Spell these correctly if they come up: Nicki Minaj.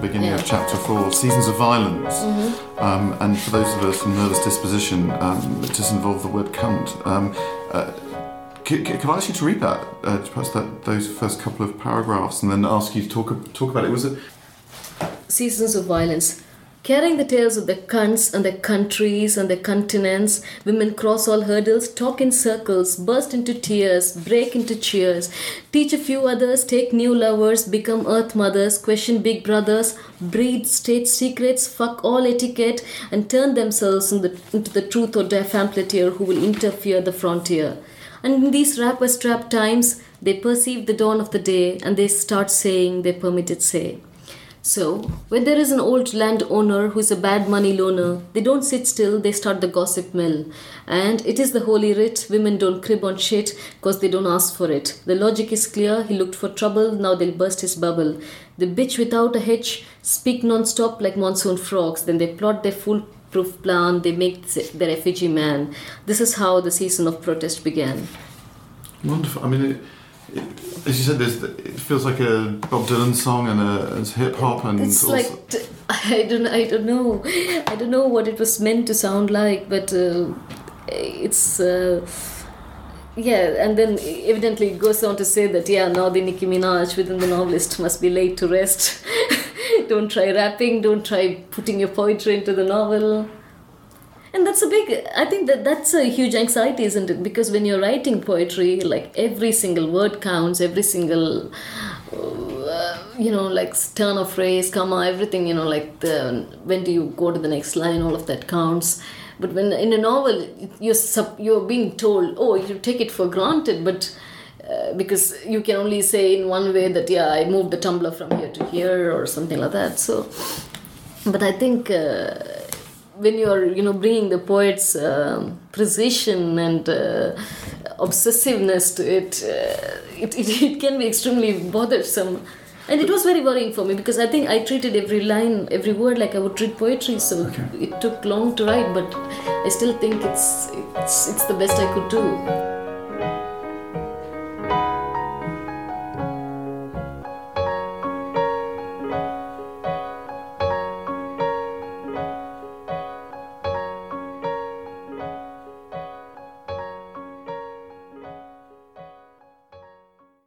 the beginning of chapter 4, Seasons of Violence. Mm-hmm. And for those of us from Nervous Disposition, it does involve the word cunt. Could I ask you to read that, perhaps those first couple of paragraphs, and then ask you to talk about it? Was it Seasons of Violence? Carrying the tales of the cunts and the countries and the continents, women cross all hurdles, talk in circles, burst into tears, break into cheers, teach a few others, take new lovers, become earth mothers, question big brothers, breathe state secrets, fuck all etiquette, and turn themselves into the truth or pamphleteer who will interfere the frontier. And in these rapper-strap times, they perceive the dawn of the day and they start saying they permitted say. So, when there is an old landowner who is a bad money loaner, they don't sit still, they start the gossip mill. And it is the holy writ, women don't crib on shit because they don't ask for it. The logic is clear, he looked for trouble, now they'll burst his bubble. The bitch without a hitch, speak non-stop like monsoon frogs, then they plot their foolproof plan, they make their effigy man. This is how the season of protest began. Wonderful. I mean, as you said, it feels like a Bob Dylan song and a hip hop, and it's also like I don't know what it was meant to sound like, but it's yeah. And then evidently it goes on to say that now the Nicki Minaj within the novelist must be laid to rest. Don't try rapping. Don't try putting your poetry into the novel. And that's I think that's a huge anxiety, isn't it? Because when you're writing poetry, like every single word counts, every single, like turn of phrase, comma, everything, like when do you go to the next line, all of that counts. But when in a novel, you're being told, you take it for granted, but because you can only say in one way that, I moved the tumbler from here to here or something like that. So, but I think when you're, bringing the poet's precision and obsessiveness to it, it can be extremely bothersome. And it was very worrying for me because I think I treated every line, every word like I would treat poetry. So It took long to write, but I still think it's the best I could do.